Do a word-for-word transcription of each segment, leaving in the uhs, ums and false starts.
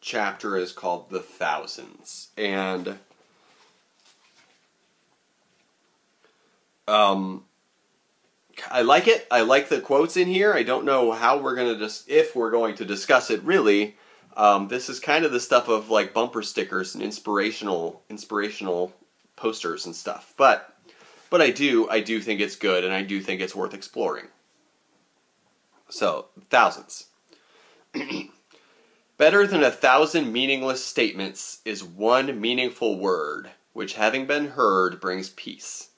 chapter is called The Thousands, and um, I like it. I like the quotes in here. I don't know how we're gonna dis- if we're going to discuss it really. Um, this is kind of the stuff of like bumper stickers and inspirational inspirational posters and stuff. But but I do I do think it's good, and I do think it's worth exploring. So, Thousands. Better than a thousand meaningless statements is one meaningful word, which having been heard brings peace.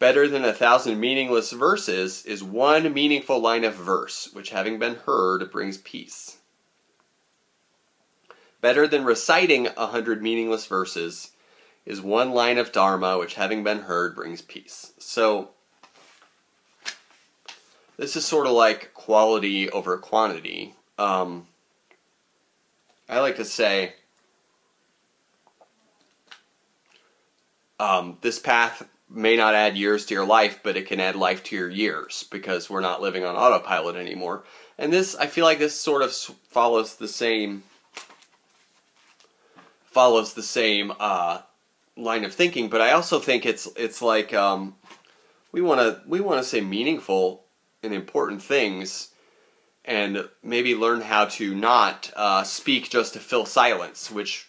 Better than a thousand meaningless verses is one meaningful line of verse, which having been heard brings peace. Better than reciting a hundred meaningless verses is one line of Dharma, which having been heard brings peace. So, this is sort of like quality over quantity. Um... I like to say, um, this path may not add years to your life, but it can add life to your years, because we're not living on autopilot anymore. And this, I feel like this sort of follows the same, follows the same uh, line of thinking. But I also think it's it's like um, we want to we want to say meaningful and important things, and maybe learn how to not uh, speak just to fill silence, which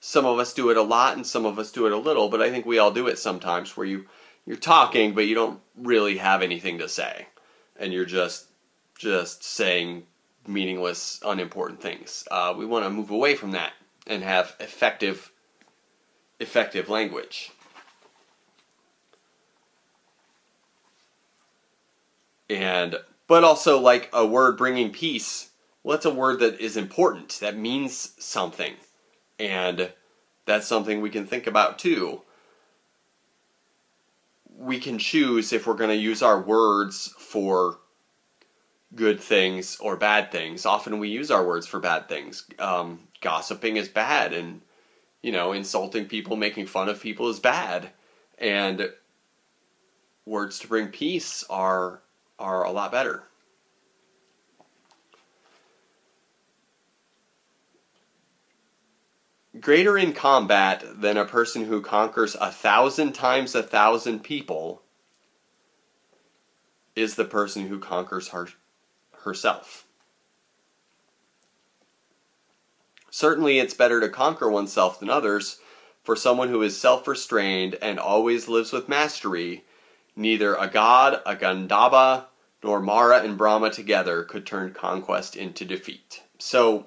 some of us do it a lot and some of us do it a little, but I think we all do it sometimes, where you, you're talking, but you don't really have anything to say, and you're just just saying meaningless, unimportant things. Uh, we want to move away from that and have effective, effective language. And... But also, like, a word bringing peace, well, that's a word that is important, that means something, and that's something we can think about, too. We can choose if we're going to use our words for good things or bad things. Often we use our words for bad things. Um, gossiping is bad, and, you know, insulting people, making fun of people is bad, and words to bring peace are... are a lot better. Greater in combat than a person who conquers a thousand times a thousand people is the person who conquers her, herself. Certainly it's better to conquer oneself than others, for someone who is self-restrained and always lives with mastery, neither a god, a Gandhabba, nor Mara and Brahma together could turn conquest into defeat. So,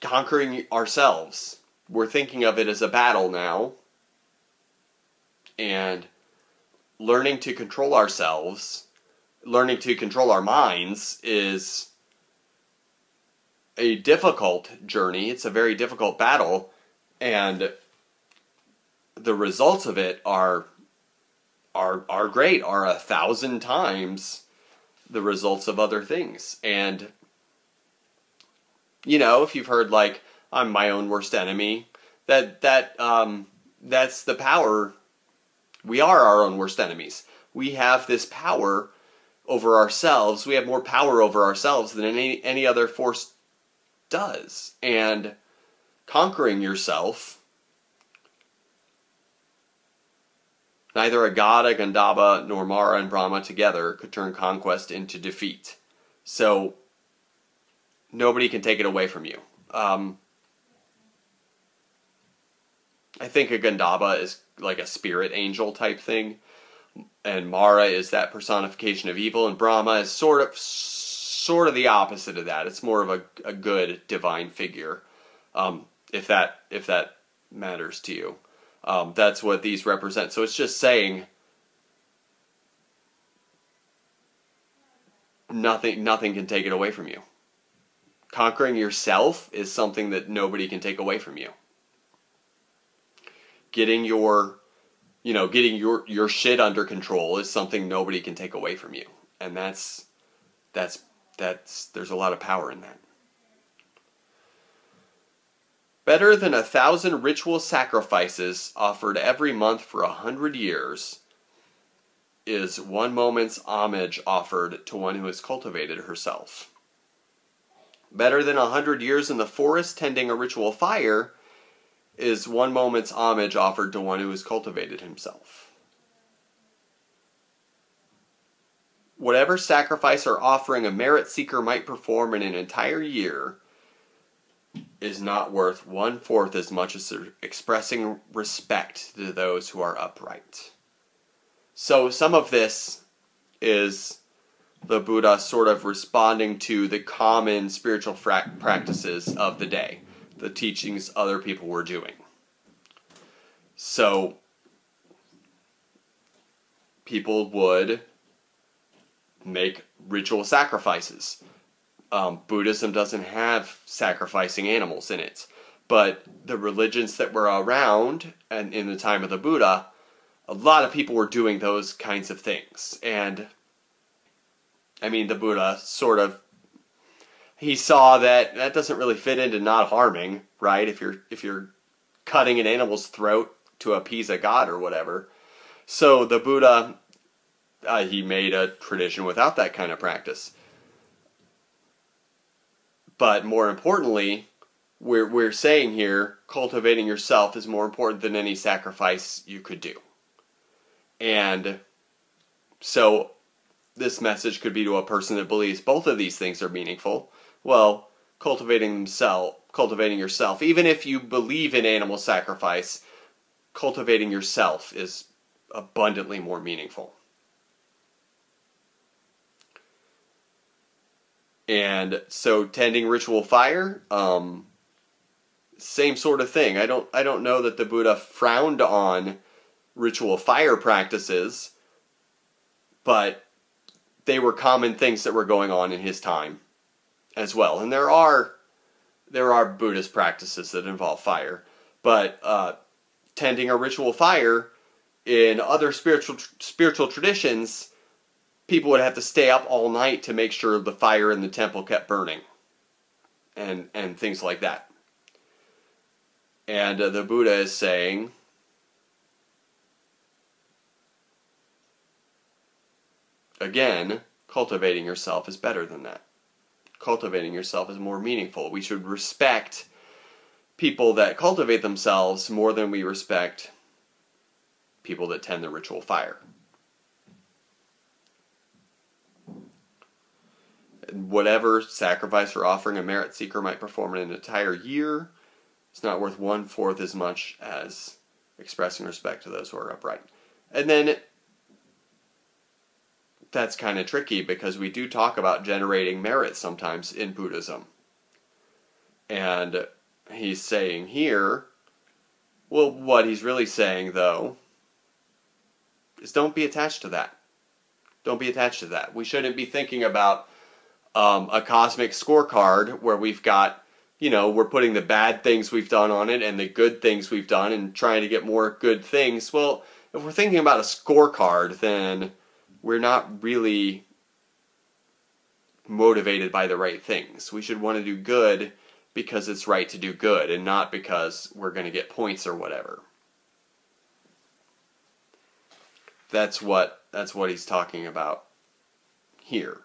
conquering ourselves. We're thinking of it as a battle now, and learning to control ourselves, learning to control our minds is a difficult journey. It's a very difficult battle, and the results of it are are are great, are a thousand times the results of other things. And, you know, if you've heard, like, I'm my own worst enemy, that, that um, that's the power. We are our own worst enemies. We have this power over ourselves. We have more power over ourselves than any, any other force does. And conquering yourself... Neither a god, a Gandhabba, nor Mara and Brahma together could turn conquest into defeat. So, nobody can take it away from you. Um, I think a Gandhabba is like a spirit angel type thing, and Mara is that personification of evil, and Brahma is sort of sort of the opposite of that. It's more of a, a good divine figure, um, if that if that matters to you. Um, that's what these represent. So it's just saying nothing nothing can take it away from you. Conquering yourself is something that nobody can take away from you. Getting your, you know, getting your, your shit under control is something nobody can take away from you. And that's, that's, that's, there's a lot of power in that. Better than a thousand ritual sacrifices offered every month for a hundred years is one moment's homage offered to one who has cultivated herself. Better than a hundred years in the forest tending a ritual fire is one moment's homage offered to one who has cultivated himself. Whatever sacrifice or offering a merit seeker might perform in an entire year is not worth one-fourth as much as expressing respect to those who are upright. So some of this is the Buddha sort of responding to the common spiritual practices of the day, the teachings other people were doing. So people would make ritual sacrifices. Um, Buddhism doesn't have sacrificing animals in it, but the religions that were around and in the time of the Buddha, a lot of people were doing those kinds of things. And I mean, the Buddha sort of, he saw that that doesn't really fit into not harming, right? If you're, if you're cutting an animal's throat to appease a god or whatever. So the Buddha, uh, he made a tradition without that kind of practice. But more importantly, we're, we're saying here, cultivating yourself is more important than any sacrifice you could do. And so this message could be to a person that believes both of these things are meaningful. Well, cultivating themselves, cultivating yourself, even if you believe in animal sacrifice, cultivating yourself is abundantly more meaningful. And so tending ritual fire, um, same sort of thing. I don't, I don't know that the Buddha frowned on ritual fire practices, but they were common things that were going on in his time as well. And there are, there are Buddhist practices that involve fire, but, uh, tending a ritual fire in other spiritual, spiritual traditions, people would have to stay up all night to make sure the fire in the temple kept burning, and and things like that. And uh, the Buddha is saying, again, cultivating yourself is better than that. Cultivating yourself is more meaningful. We should respect people that cultivate themselves more than we respect people that tend the ritual fire. Whatever sacrifice or offering a merit seeker might perform in an entire year, it's not worth one-fourth as much as expressing respect to those who are upright. And then, that's kind of tricky because we do talk about generating merit sometimes in Buddhism. And he's saying here, well, what he's really saying, though, is don't be attached to that. Don't be attached to that. We shouldn't be thinking about Um, a cosmic scorecard where we've got, you know, we're putting the bad things we've done on it and the good things we've done and trying to get more good things. Well, if we're thinking about a scorecard, then we're not really motivated by the right things. We should want to do good because it's right to do good and not because we're going to get points or whatever. That's what, that's what he's talking about here.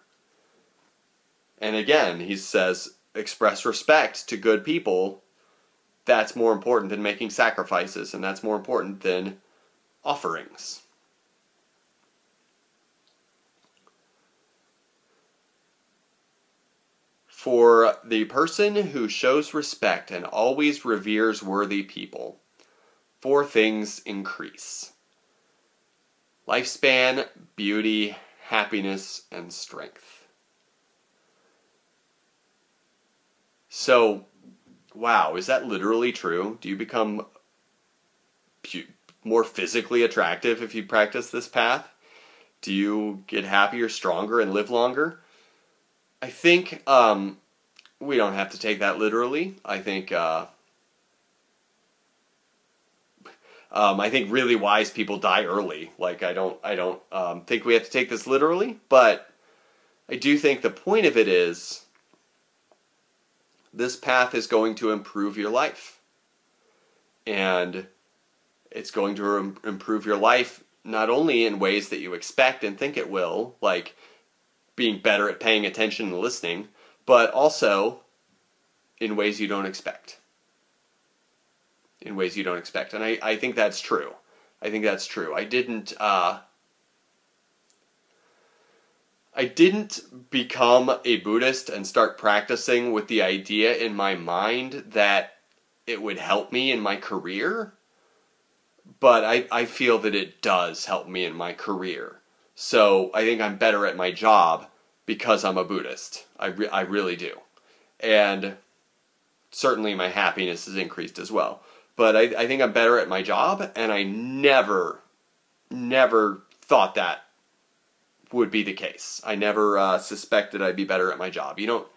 And again, he says, express respect to good people. That's more important than making sacrifices, and that's more important than offerings. For the person who shows respect and always reveres worthy people, four things increase: lifespan, beauty, happiness, and strength. So, wow, is that literally true? Do you become more physically attractive if you practice this path? Do you get happier, stronger, and live longer? I think um, we don't have to take that literally. I think uh, um, I think really wise people die early. Like I don't I don't um, think we have to take this literally, but I do think the point of it is this path is going to improve your life, and it's going to improve your life not only in ways that you expect and think it will, like being better at paying attention and listening, but also in ways you don't expect. In ways you don't expect. And I, I think that's true. I think that's true. I didn't, uh, I didn't become a Buddhist and start practicing with the idea in my mind that it would help me in my career. But I, I feel that it does help me in my career. So I think I'm better at my job because I'm a Buddhist. I, re I really do. And certainly my happiness is increased as well. But I, I think I'm better at my job, and I never, never thought that would be the case. I never uh, suspected I'd be better at my job. You don't,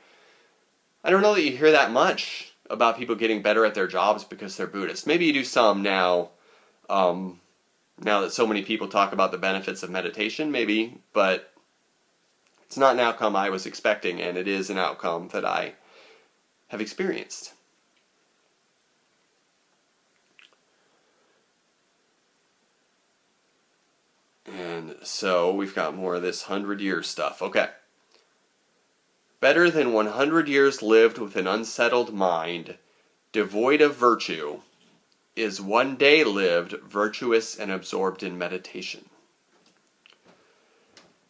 I don't know that you hear that much about people getting better at their jobs because they're Buddhist. Maybe you do some now. Um, now that so many people talk about the benefits of meditation, maybe, but it's not an outcome I was expecting, and it is an outcome that I have experienced. And so we've got more of this hundred-year stuff. Okay. Better than one hundred years lived with an unsettled mind, devoid of virtue, is one day lived virtuous and absorbed in meditation.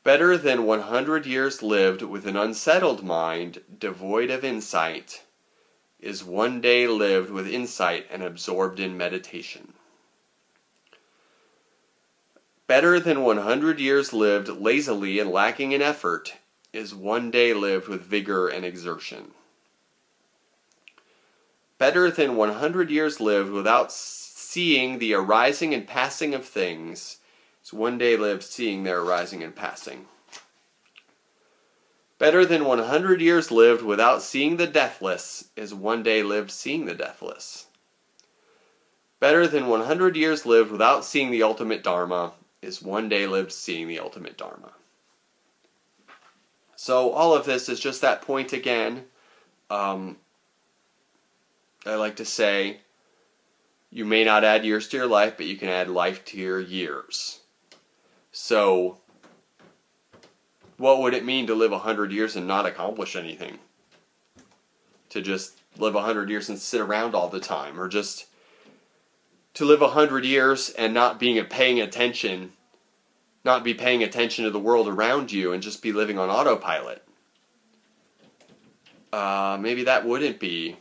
Better than one hundred years lived with an unsettled mind, devoid of insight, is one day lived with insight and absorbed in meditation. Better than one hundred years lived lazily and lacking in effort, is one day lived with vigor and exertion. Better than one hundred years lived without seeing the arising and passing of things, is one day lived seeing their arising and passing. Better than one hundred years lived without seeing the deathless, is one day lived seeing the deathless. Better than one hundred years lived without seeing the ultimate Dharma, is one day lived seeing the ultimate Dharma. So all of this is just that point again. Um... I like to say, you may not add years to your life, but you can add life to your years. So, what would it mean to live one hundred years and not accomplish anything? To just live one hundred years and sit around all the time? Or just to live one hundred years and not being paying attention, not be paying attention to the world around you and just be living on autopilot? Uh, maybe that wouldn't be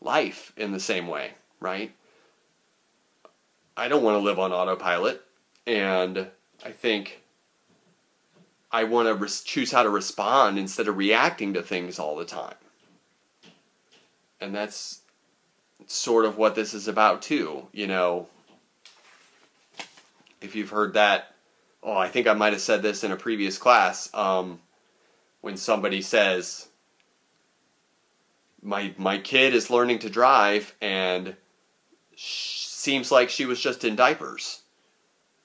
life in the same way, right? I don't want to live on autopilot, and I think I want to choose how to respond instead of reacting to things all the time. And that's sort of what this is about too, you know. If you've heard that, oh, I think I might have said this in a previous class, um, when somebody says, My my kid is learning to drive, and sh seems like she was just in diapers.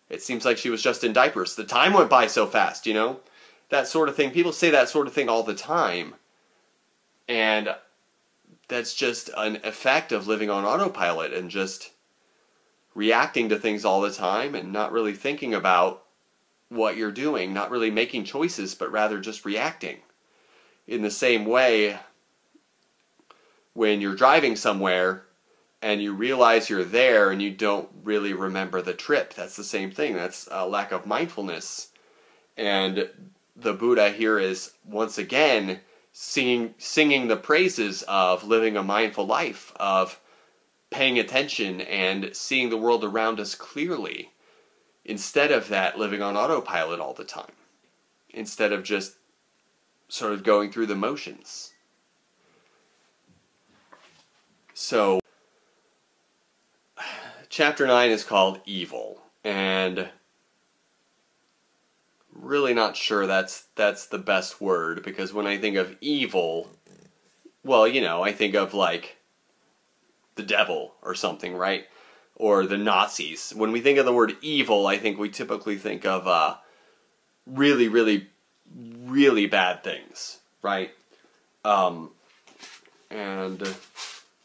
It seems like she was just in diapers. The time went by so fast, you know? That sort of thing. People say that sort of thing all the time. And that's just an effect of living on autopilot and just reacting to things all the time and not really thinking about what you're doing, not really making choices, but rather just reacting. In the same way, when you're driving somewhere and you realize you're there and you don't really remember the trip, that's the same thing. That's a lack of mindfulness. And the Buddha here is once again singing, singing the praises of living a mindful life, of paying attention and seeing the world around us clearly, instead of that living on autopilot all the time, instead of just sort of going through the motions. So, chapter nine is called Evil, and really not sure that's that's the best word, because when I think of evil, well, you know, I think of like the devil or something, right? Or the Nazis. When we think of the word evil, I think we typically think of uh, really, really, really bad things, right? Um, and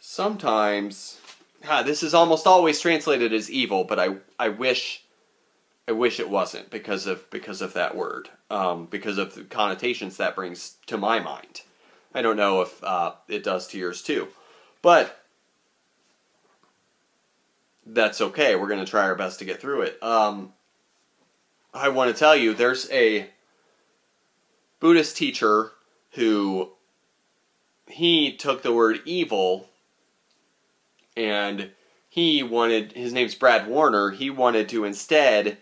sometimes, ah, this is almost always translated as evil, but I I wish. I wish it wasn't because of because of that word, um, because of the connotations that brings to my mind. I don't know if uh, it does to yours too, but that's okay. We're gonna try our best to get through it. Um, I want to tell you, there's a Buddhist teacher who he took the word evil, and he wanted. His name's Brad Warner. He wanted to instead.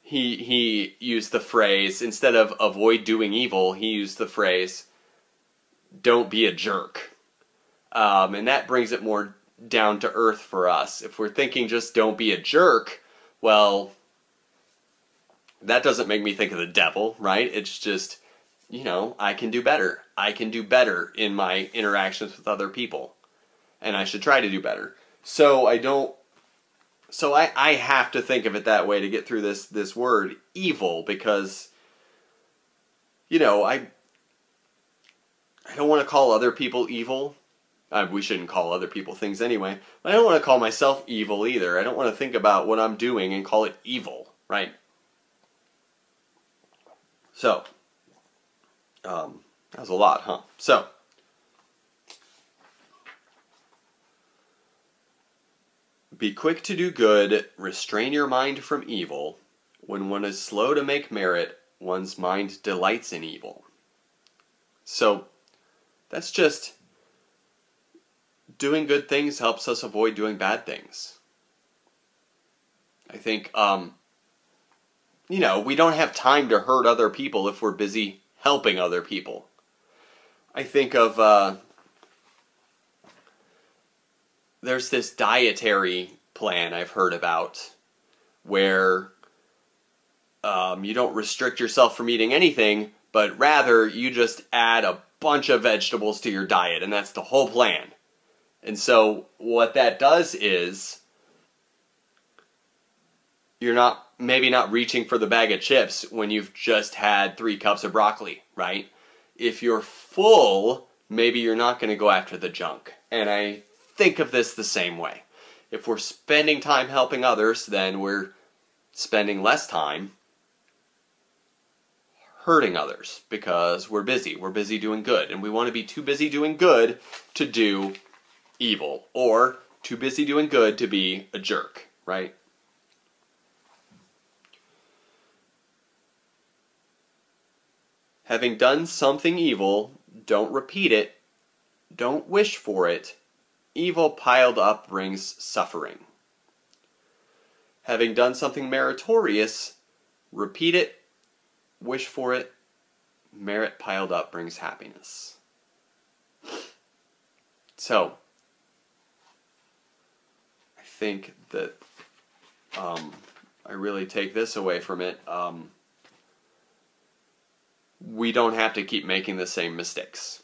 He he used the phrase, instead of avoid doing evil, he used the phrase, don't be a jerk. Um, and that brings it more down to earth for us. If we're thinking just don't be a jerk, well, that doesn't make me think of the devil, right? It's just, you know, I can do better. I can do better in my interactions with other people. And I should try to do better. So I don't... So I, I have to think of it that way to get through this, this word, evil, because, you know, I I don't want to call other people evil. I, we shouldn't call other people things anyway. But I don't want to call myself evil either. I don't want to think about what I'm doing and call it evil, right? So, um, that was a lot, huh? So... Be quick to do good, restrain your mind from evil. When one is slow to make merit, one's mind delights in evil. So, that's just... Doing good things helps us avoid doing bad things. I think, um... you know, we don't have time to hurt other people if we're busy helping other people. I think of, uh... there's this dietary plan I've heard about where um, you don't restrict yourself from eating anything, but rather you just add a bunch of vegetables to your diet, and that's the whole plan. And so what that does is you're not maybe not reaching for the bag of chips when you've just had three cups of broccoli, right? If you're full, maybe you're not going to go after the junk. And I... think of this the same way. If we're spending time helping others, then we're spending less time hurting others because we're busy. We're busy doing good, and we want to be too busy doing good to do evil, or too busy doing good to be a jerk, right? Having done something evil, don't repeat it, don't wish for it. Evil piled up brings suffering. Having done something meritorious, repeat it, wish for it, merit piled up brings happiness. So, I think that um, I really take this away from it. Um, we don't have to keep making the same mistakes.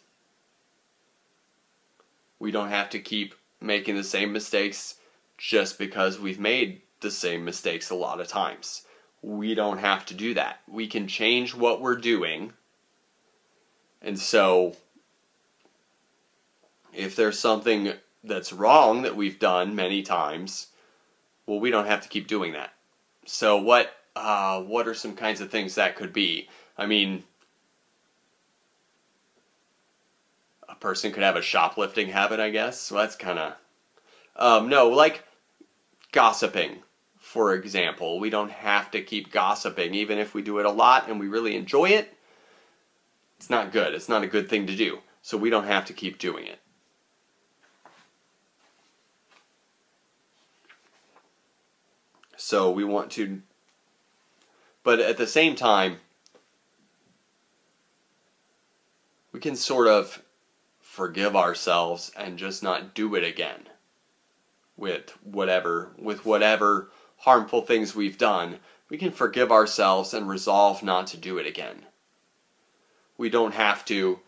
We don't have to keep making the same mistakes just because we've made the same mistakes a lot of times. We don't have to do that. We can change what we're doing. And so, if there's something that's wrong that we've done many times, well, we don't have to keep doing that. So what, uh, what are some kinds of things that could be? I mean... person could have a shoplifting habit, I guess. So that's kind of... Um, no, like gossiping, for example. We don't have to keep gossiping, even if we do it a lot and we really enjoy it. It's not good. It's not a good thing to do. So we don't have to keep doing it. So we want to... But at the same time, we can sort of... forgive ourselves and just not do it again with whatever with whatever harmful things we've done. we can forgive ourselves and resolve not to do it again. We don't have to,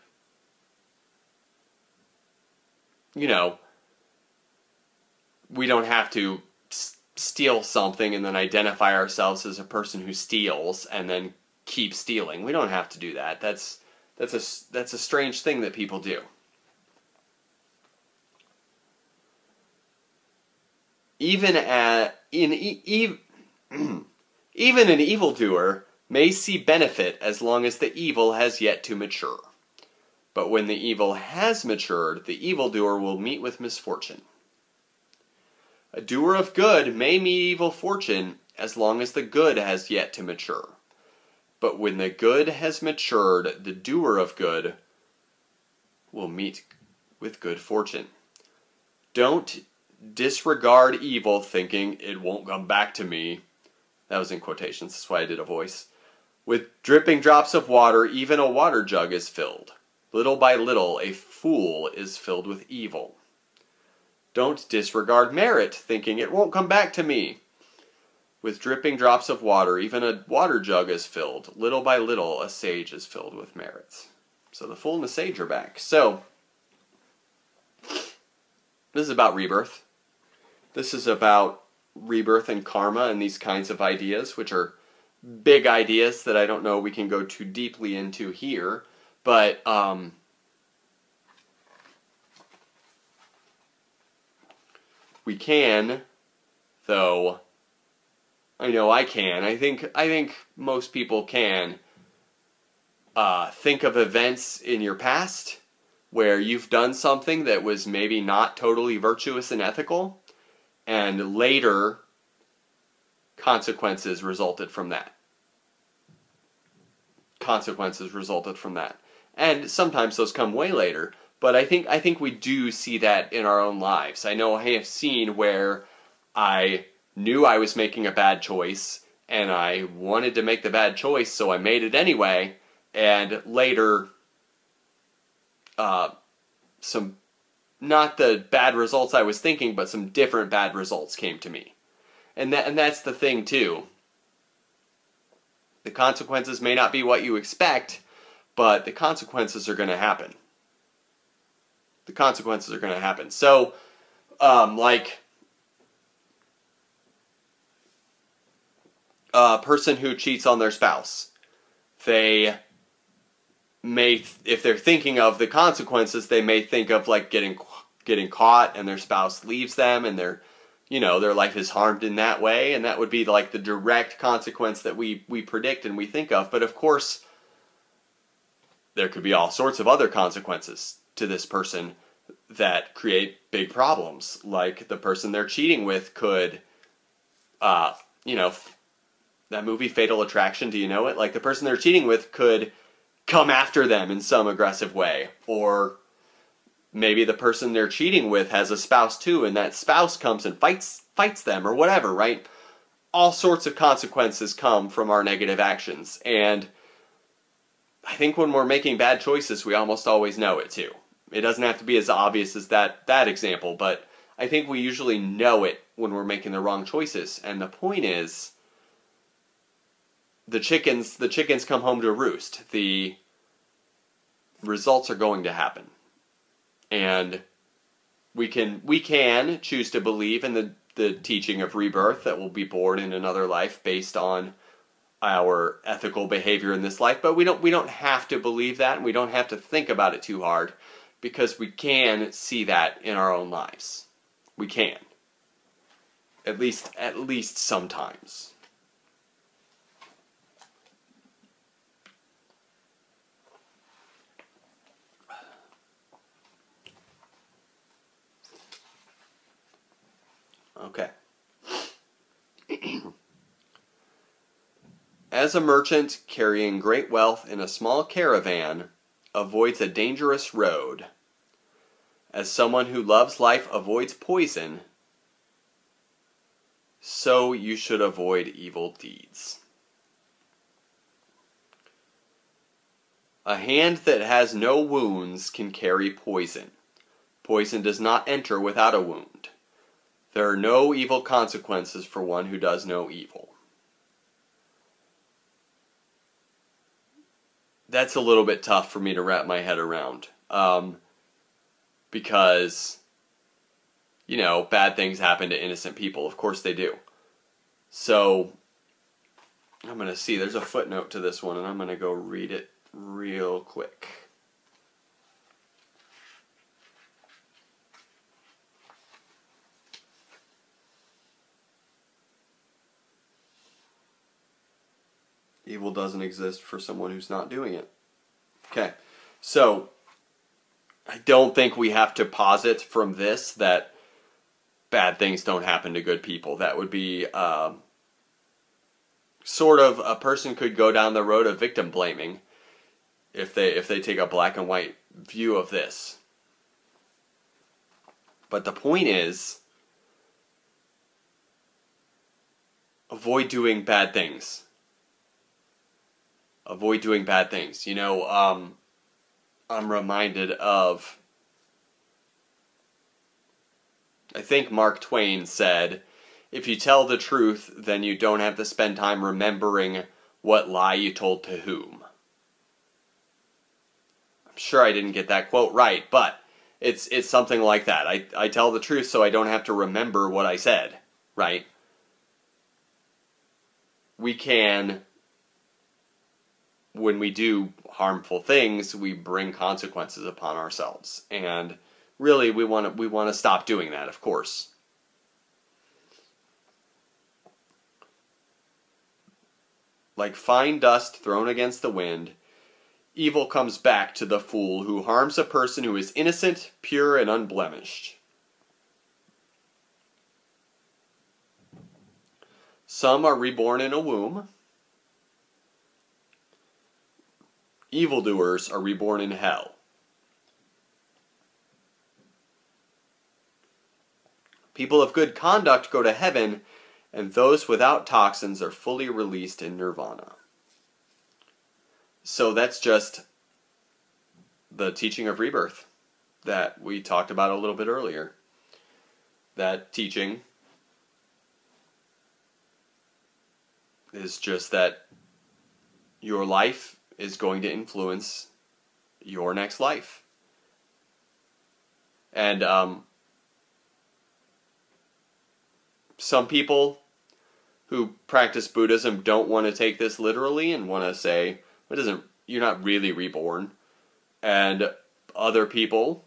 you know, we don't have to s- steal something and then identify ourselves as a person who steals and then keep stealing. We don't have to do that. That's that's a that's a strange thing that people do. Even at in e- e- even an evildoer may see benefit as long as the evil has yet to mature. But when the evil has matured, the evildoer will meet with misfortune. A doer of good may meet evil fortune as long as the good has yet to mature. But when the good has matured, the doer of good will meet with good fortune. Don't disregard evil thinking, "It won't come back to me." That was in quotations, that's why I did a voice. With dripping drops of water, even a water jug is filled. Little by little, a fool is filled with evil. Don't disregard merit, thinking, "It won't come back to me." With dripping drops of water, even a water jug is filled. Little by little, a sage is filled with merits. So the fool and the sage are back. So, this is about rebirth. This is about rebirth and karma and these kinds of ideas, which are big ideas that I don't know we can go too deeply into here. But, um... we can, though, I know I can, I think I think most people can, uh, think of events in your past where you've done something that was maybe not totally virtuous and ethical, and later consequences resulted from that. Consequences resulted from that. And sometimes those come way later. But I think I think we do see that in our own lives. I know I have seen where I knew I was making a bad choice, and I wanted to make the bad choice, so I made it anyway, and later, uh, some, not the bad results I was thinking, but some different bad results came to me. And that, and that's the thing, too. The consequences may not be what you expect, but the consequences are going to happen. The consequences are going to happen. So, um, like, a person who cheats on their spouse, they may, if they're thinking of the consequences, they may think of, like, getting getting caught and their spouse leaves them and their, you know, their life is harmed in that way. And that would be, like, the direct consequence that we, we predict and we think of. But, of course, there could be all sorts of other consequences to this person that create big problems. Like, the person they're cheating with could, uh, you know, that movie Fatal Attraction, do you know it? Like, the person they're cheating with could come after them in some aggressive way. Or maybe the person they're cheating with has a spouse too, and that spouse comes and fights fights them or whatever, right? All sorts of consequences come from our negative actions. And I think when we're making bad choices, we almost always know it too. It doesn't have to be as obvious as that, that example, but I think we usually know it when we're making the wrong choices. And the point is, the chickens, the chickens come home to roost. The results are going to happen. And we can, we can choose to believe in the, the teaching of rebirth, that we'll be born in another life based on our ethical behavior in this life, but we don't we don't have to believe that, and we don't have to think about it too hard, because we can see that in our own lives. We can. At least at least sometimes. Okay. As a merchant carrying great wealth in a small caravan avoids a dangerous road, as someone who loves life avoids poison, so you should avoid evil deeds. A hand that has no wounds can carry poison. Poison does not enter without a wound. There are no evil consequences for one who does no evil. that's a little bit tough for me to wrap my head around. Um, because, you know, bad things happen to innocent people. Of course they do. So, I'm going to see. There's a footnote to this one, and I'm going to go read it real quick. Evil doesn't exist for someone who's not doing it. Okay, so I don't think we have to posit from this that bad things don't happen to good people. That would be uh, sort of, a person could go down the road of victim blaming if they if they take a black and white view of this. But the point is, avoid doing bad things. Avoid doing bad things. You know, um, I'm reminded of, I think Mark Twain said, if you tell the truth, then you don't have to spend time remembering what lie you told to whom. I'm sure I didn't get that quote right, but it's it's something like that. I, I tell the truth so I don't have to remember what I said, right? We can... When we do harmful things, we bring consequences upon ourselves, and really we want to we want to stop doing that, of course. Like fine dust thrown against the wind, evil comes back to the fool who harms a person who is innocent, pure, and unblemished. Some are reborn in a womb. Evildoers are reborn in hell. People of good conduct go to heaven, and those without toxins are fully released in nirvana. So that's just the teaching of rebirth that we talked about a little bit earlier. That teaching is just that your life is going to influence your next life. And um, some people who practice Buddhism don't want to take this literally and want to say, it doesn't, you're not really reborn. And other people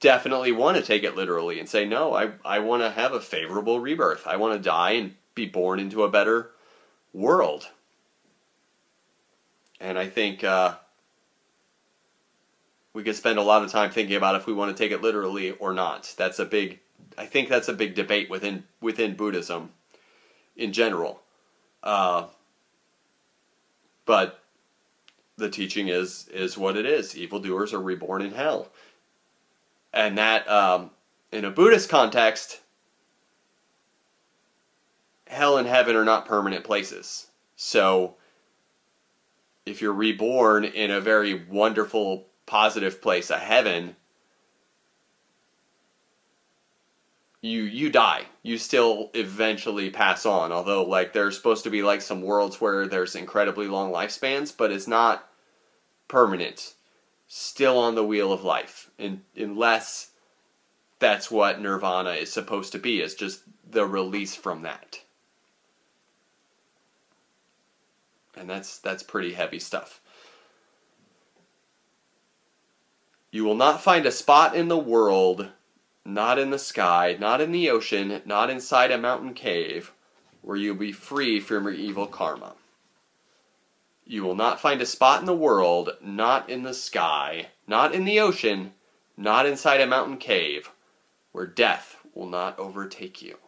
definitely want to take it literally and say, no, I, I want to have a favorable rebirth. I want to die and be born into a better world. And I think uh, we could spend a lot of time thinking about if we want to take it literally or not. That's a big, I think that's a big debate within within Buddhism in general. Uh, but the teaching is is what it is. Evildoers are reborn in hell, and that um, in a Buddhist context, hell and heaven are not permanent places. So if you're reborn in a very wonderful, positive place, a heaven, you you die. You still eventually pass on. Although, like, there's supposed to be like some worlds where there's incredibly long lifespans, but it's not permanent. Still on the wheel of life, and unless that's what nirvana is supposed to be, is just the release from that. And that's, that's pretty heavy stuff. You will not find a spot in the world, not in the sky, not in the ocean, not inside a mountain cave, where you'll be free from your evil karma. You will not find a spot in the world, not in the sky, not in the ocean, not inside a mountain cave, where death will not overtake you.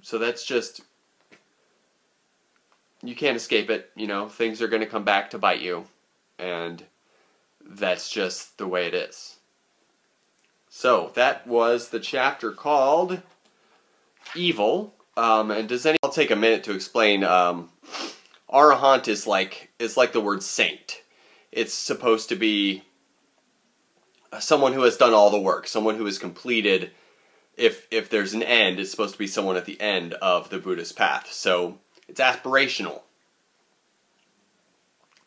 So that's just... you can't escape it, you know, things are going to come back to bite you, and that's just the way it is. So, that was the chapter called Evil, um, and does any, I'll take a minute to explain, um, Arahant is like, is like the word saint. It's supposed to be someone who has done all the work, someone who has completed, if, if there's an end, it's supposed to be someone at the end of the Buddhist path, so... it's aspirational.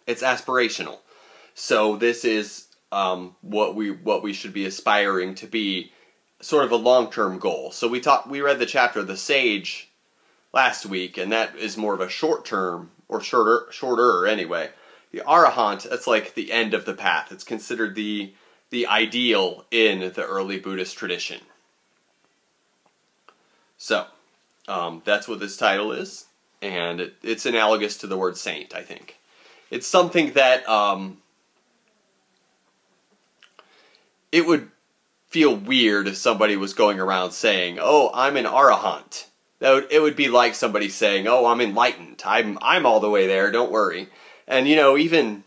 It's aspirational. So this is um, what we what we should be aspiring to be, sort of a long-term goal. So we talked, we read the chapter The Sage last week, and that is more of a short-term or shorter, shorter anyway. The Arahant, that's like the end of the path. It's considered the the ideal in the early Buddhist tradition. So um, that's what this title is, and it, it's analogous to the word saint, I think. It's something that um, it would feel weird if somebody was going around saying, "Oh, I'm an Arahant." That would, it would be like somebody saying, "Oh, I'm enlightened. I'm I'm all the way there. Don't worry." And you know, even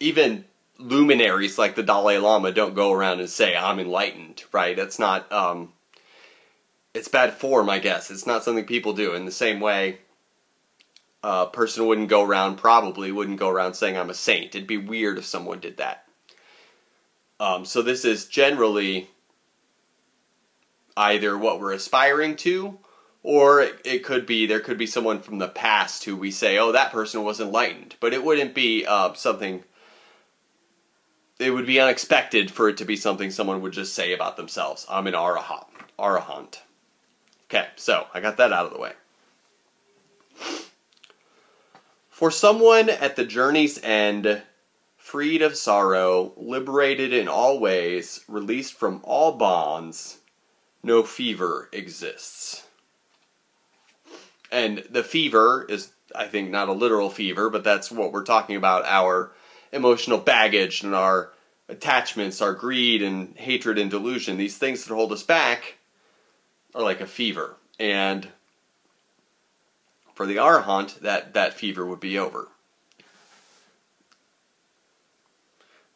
even luminaries like the Dalai Lama don't go around and say, "I'm enlightened." Right? That's not. Um, it's bad form, I guess. It's not something people do. In the same way, a person wouldn't go around, probably wouldn't go around saying, "I'm a saint." It'd be weird if someone did that. Um, so this is generally either what we're aspiring to, or it, it could be, there could be someone from the past who we say, "Oh, that person was enlightened." But it wouldn't be uh, something, it would be unexpected for it to be something someone would just say about themselves. "I'm an Arahant. Arahant." Okay, so I got that out of the way. For someone at the journey's end, freed of sorrow, liberated in all ways, released from all bonds, no fever exists. And the fever is, I think, not a literal fever, but that's what we're talking about, our emotional baggage and our attachments, our greed and hatred and delusion. These things that hold us back are like a fever. And for the Arahant, that, that fever would be over.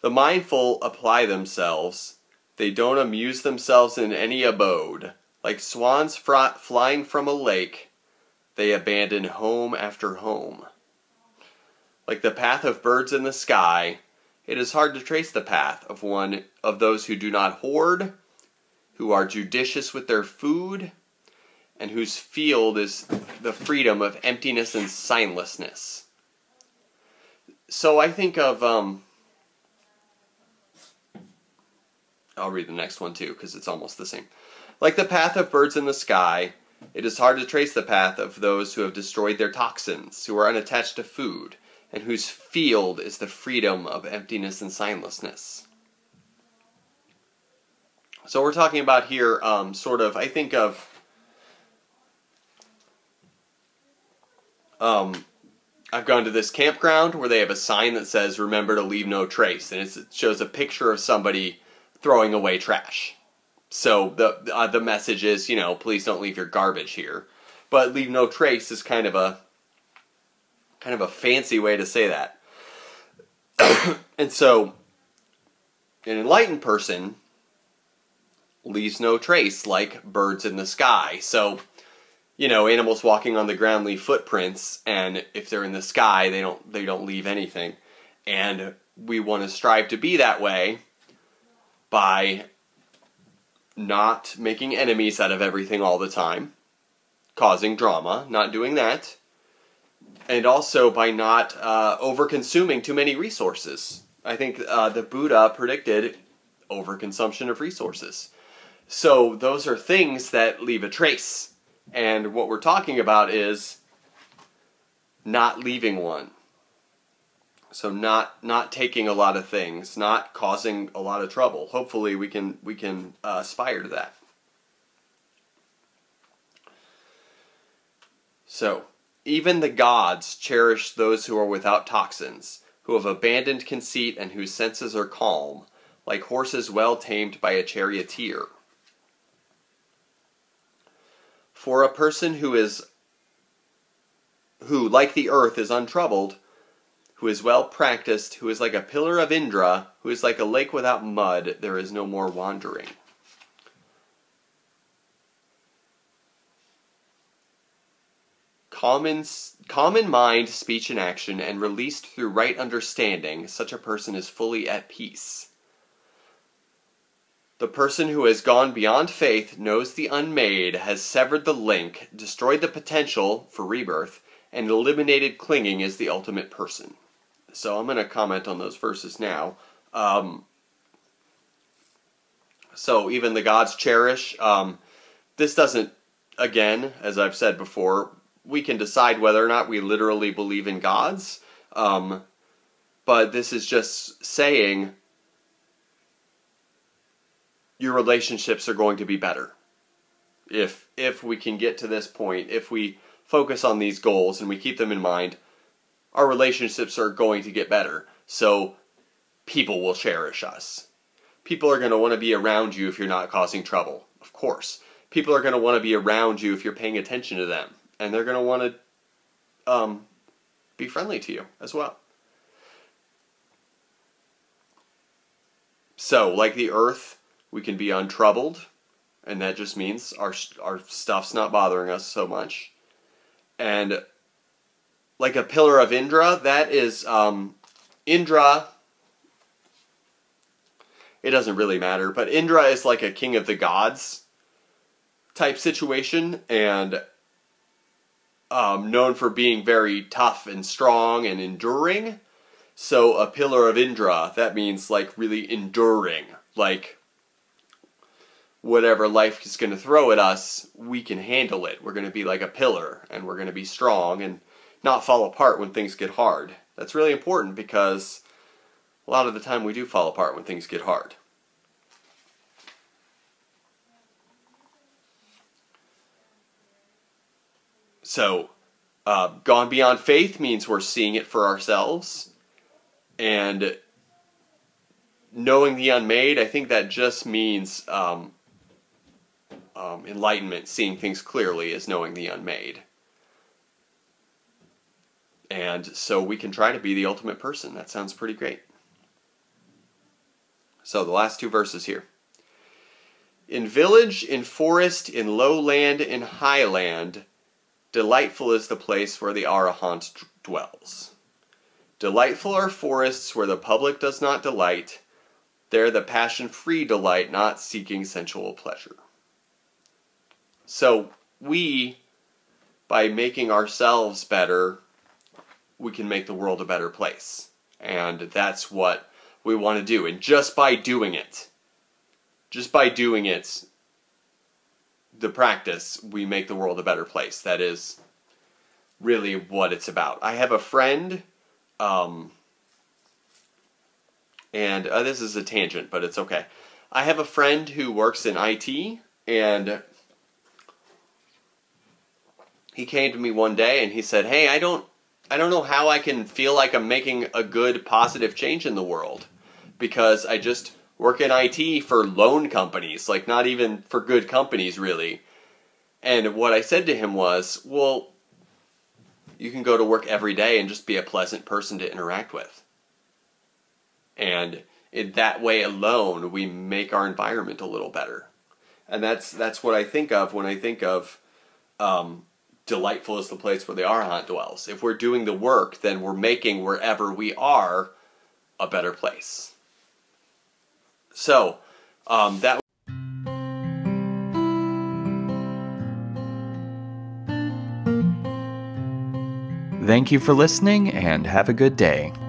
The mindful apply themselves. They don't amuse themselves in any abode. Like swans fr- flying from a lake, they abandon home after home. Like the path of birds in the sky, it is hard to trace the path of one of those who do not hoard, who are judicious with their food, and whose field is the freedom of emptiness and signlessness. So I think of, um, I'll read the next one too, because it's almost the same. Like the path of birds in the sky, it is hard to trace the path of those who have destroyed their toxins, who are unattached to food, and whose field is the freedom of emptiness and signlessness. So we're talking about here, um, sort of, I think of, Um, I've gone to this campground where they have a sign that says, "Remember to leave no trace," and it's, it shows a picture of somebody throwing away trash. So the uh, the message is, you know, please don't leave your garbage here. But leave no trace is kind of a kind of a fancy way to say that. And so an enlightened person leaves no trace, like birds in the sky. So, you know, animals walking on the ground leave footprints, and if they're in the sky, they don't they don't leave anything. And we want to strive to be that way by not making enemies out of everything all the time, causing drama, not doing that, and also by not uh, over-consuming too many resources. I think uh, the Buddha predicted overconsumption of resources. So those are things that leave a trace. And what we're talking about is not leaving one. So not not taking a lot of things, not causing a lot of trouble. Hopefully we can we can uh, aspire to that. So, even the gods cherish those who are without toxins, who have abandoned conceit and whose senses are calm, like horses well tamed by a charioteer. For a person who is, who like the earth is untroubled, who is well practiced, who is like a pillar of Indra, who is like a lake without mud, there is no more wandering. Calm in, calm in mind, speech, and action, and released through right understanding, such a person is fully at peace. The person who has gone beyond faith knows the unmade, has severed the link, destroyed the potential for rebirth, and eliminated clinging as the ultimate person. So I'm going to comment on those verses now. Um, so even the gods cherish. Um, this doesn't, again, as I've said before, we can decide whether or not we literally believe in gods. Um, but this is just saying your relationships are going to be better. If, if we can get to this point, if we focus on these goals and we keep them in mind, our relationships are going to get better. So people will cherish us. People are going to want to be around you if you're not causing trouble, of course. People are going to want to be around you if you're paying attention to them. And they're going to want to um, be friendly to you as well. So, like the earth, we can be untroubled. And that just means our, our stuff's not bothering us so much. And like a pillar of Indra, that is, um, Indra, it doesn't really matter, but Indra is like a king of the gods type situation, and um, known for being very tough and strong and enduring. So a pillar of Indra, that means like really enduring, like whatever life is going to throw at us, we can handle it. We're going to be like a pillar, and we're going to be strong and not fall apart when things get hard. That's really important, because a lot of the time we do fall apart when things get hard. So, uh, gone beyond faith means we're seeing it for ourselves, and knowing the unmade, I think that just means um, Um, enlightenment, seeing things clearly, is knowing the unmade. And so we can try to be the ultimate person. That sounds pretty great. So the last two verses here. In village, in forest, in lowland, in highland, delightful is the place where the Arahant dwells. Delightful are forests where the public does not delight. There the passion-free delight, not seeking sensual pleasure. So we, by making ourselves better, we can make the world a better place. And that's what we want to do. And just by doing it, just by doing it, the practice, we make the world a better place. That is really what it's about. I have a friend, um, and uh, this is a tangent, but it's okay. I have a friend who works in I T, and he came to me one day and he said, hey, I don't, I don't know how I can feel like I'm making a good, positive change in the world, because I just work in I T for loan companies, like not even for good companies, really. And what I said to him was, well, you can go to work every day and just be a pleasant person to interact with. And in that way alone, we make our environment a little better. And that's, that's what I think of when I think of, um, delightful is the place where the Arahant dwells. If we're doing the work, then we're making wherever we are a better place. So, um, that Thank you for listening, and have a good day.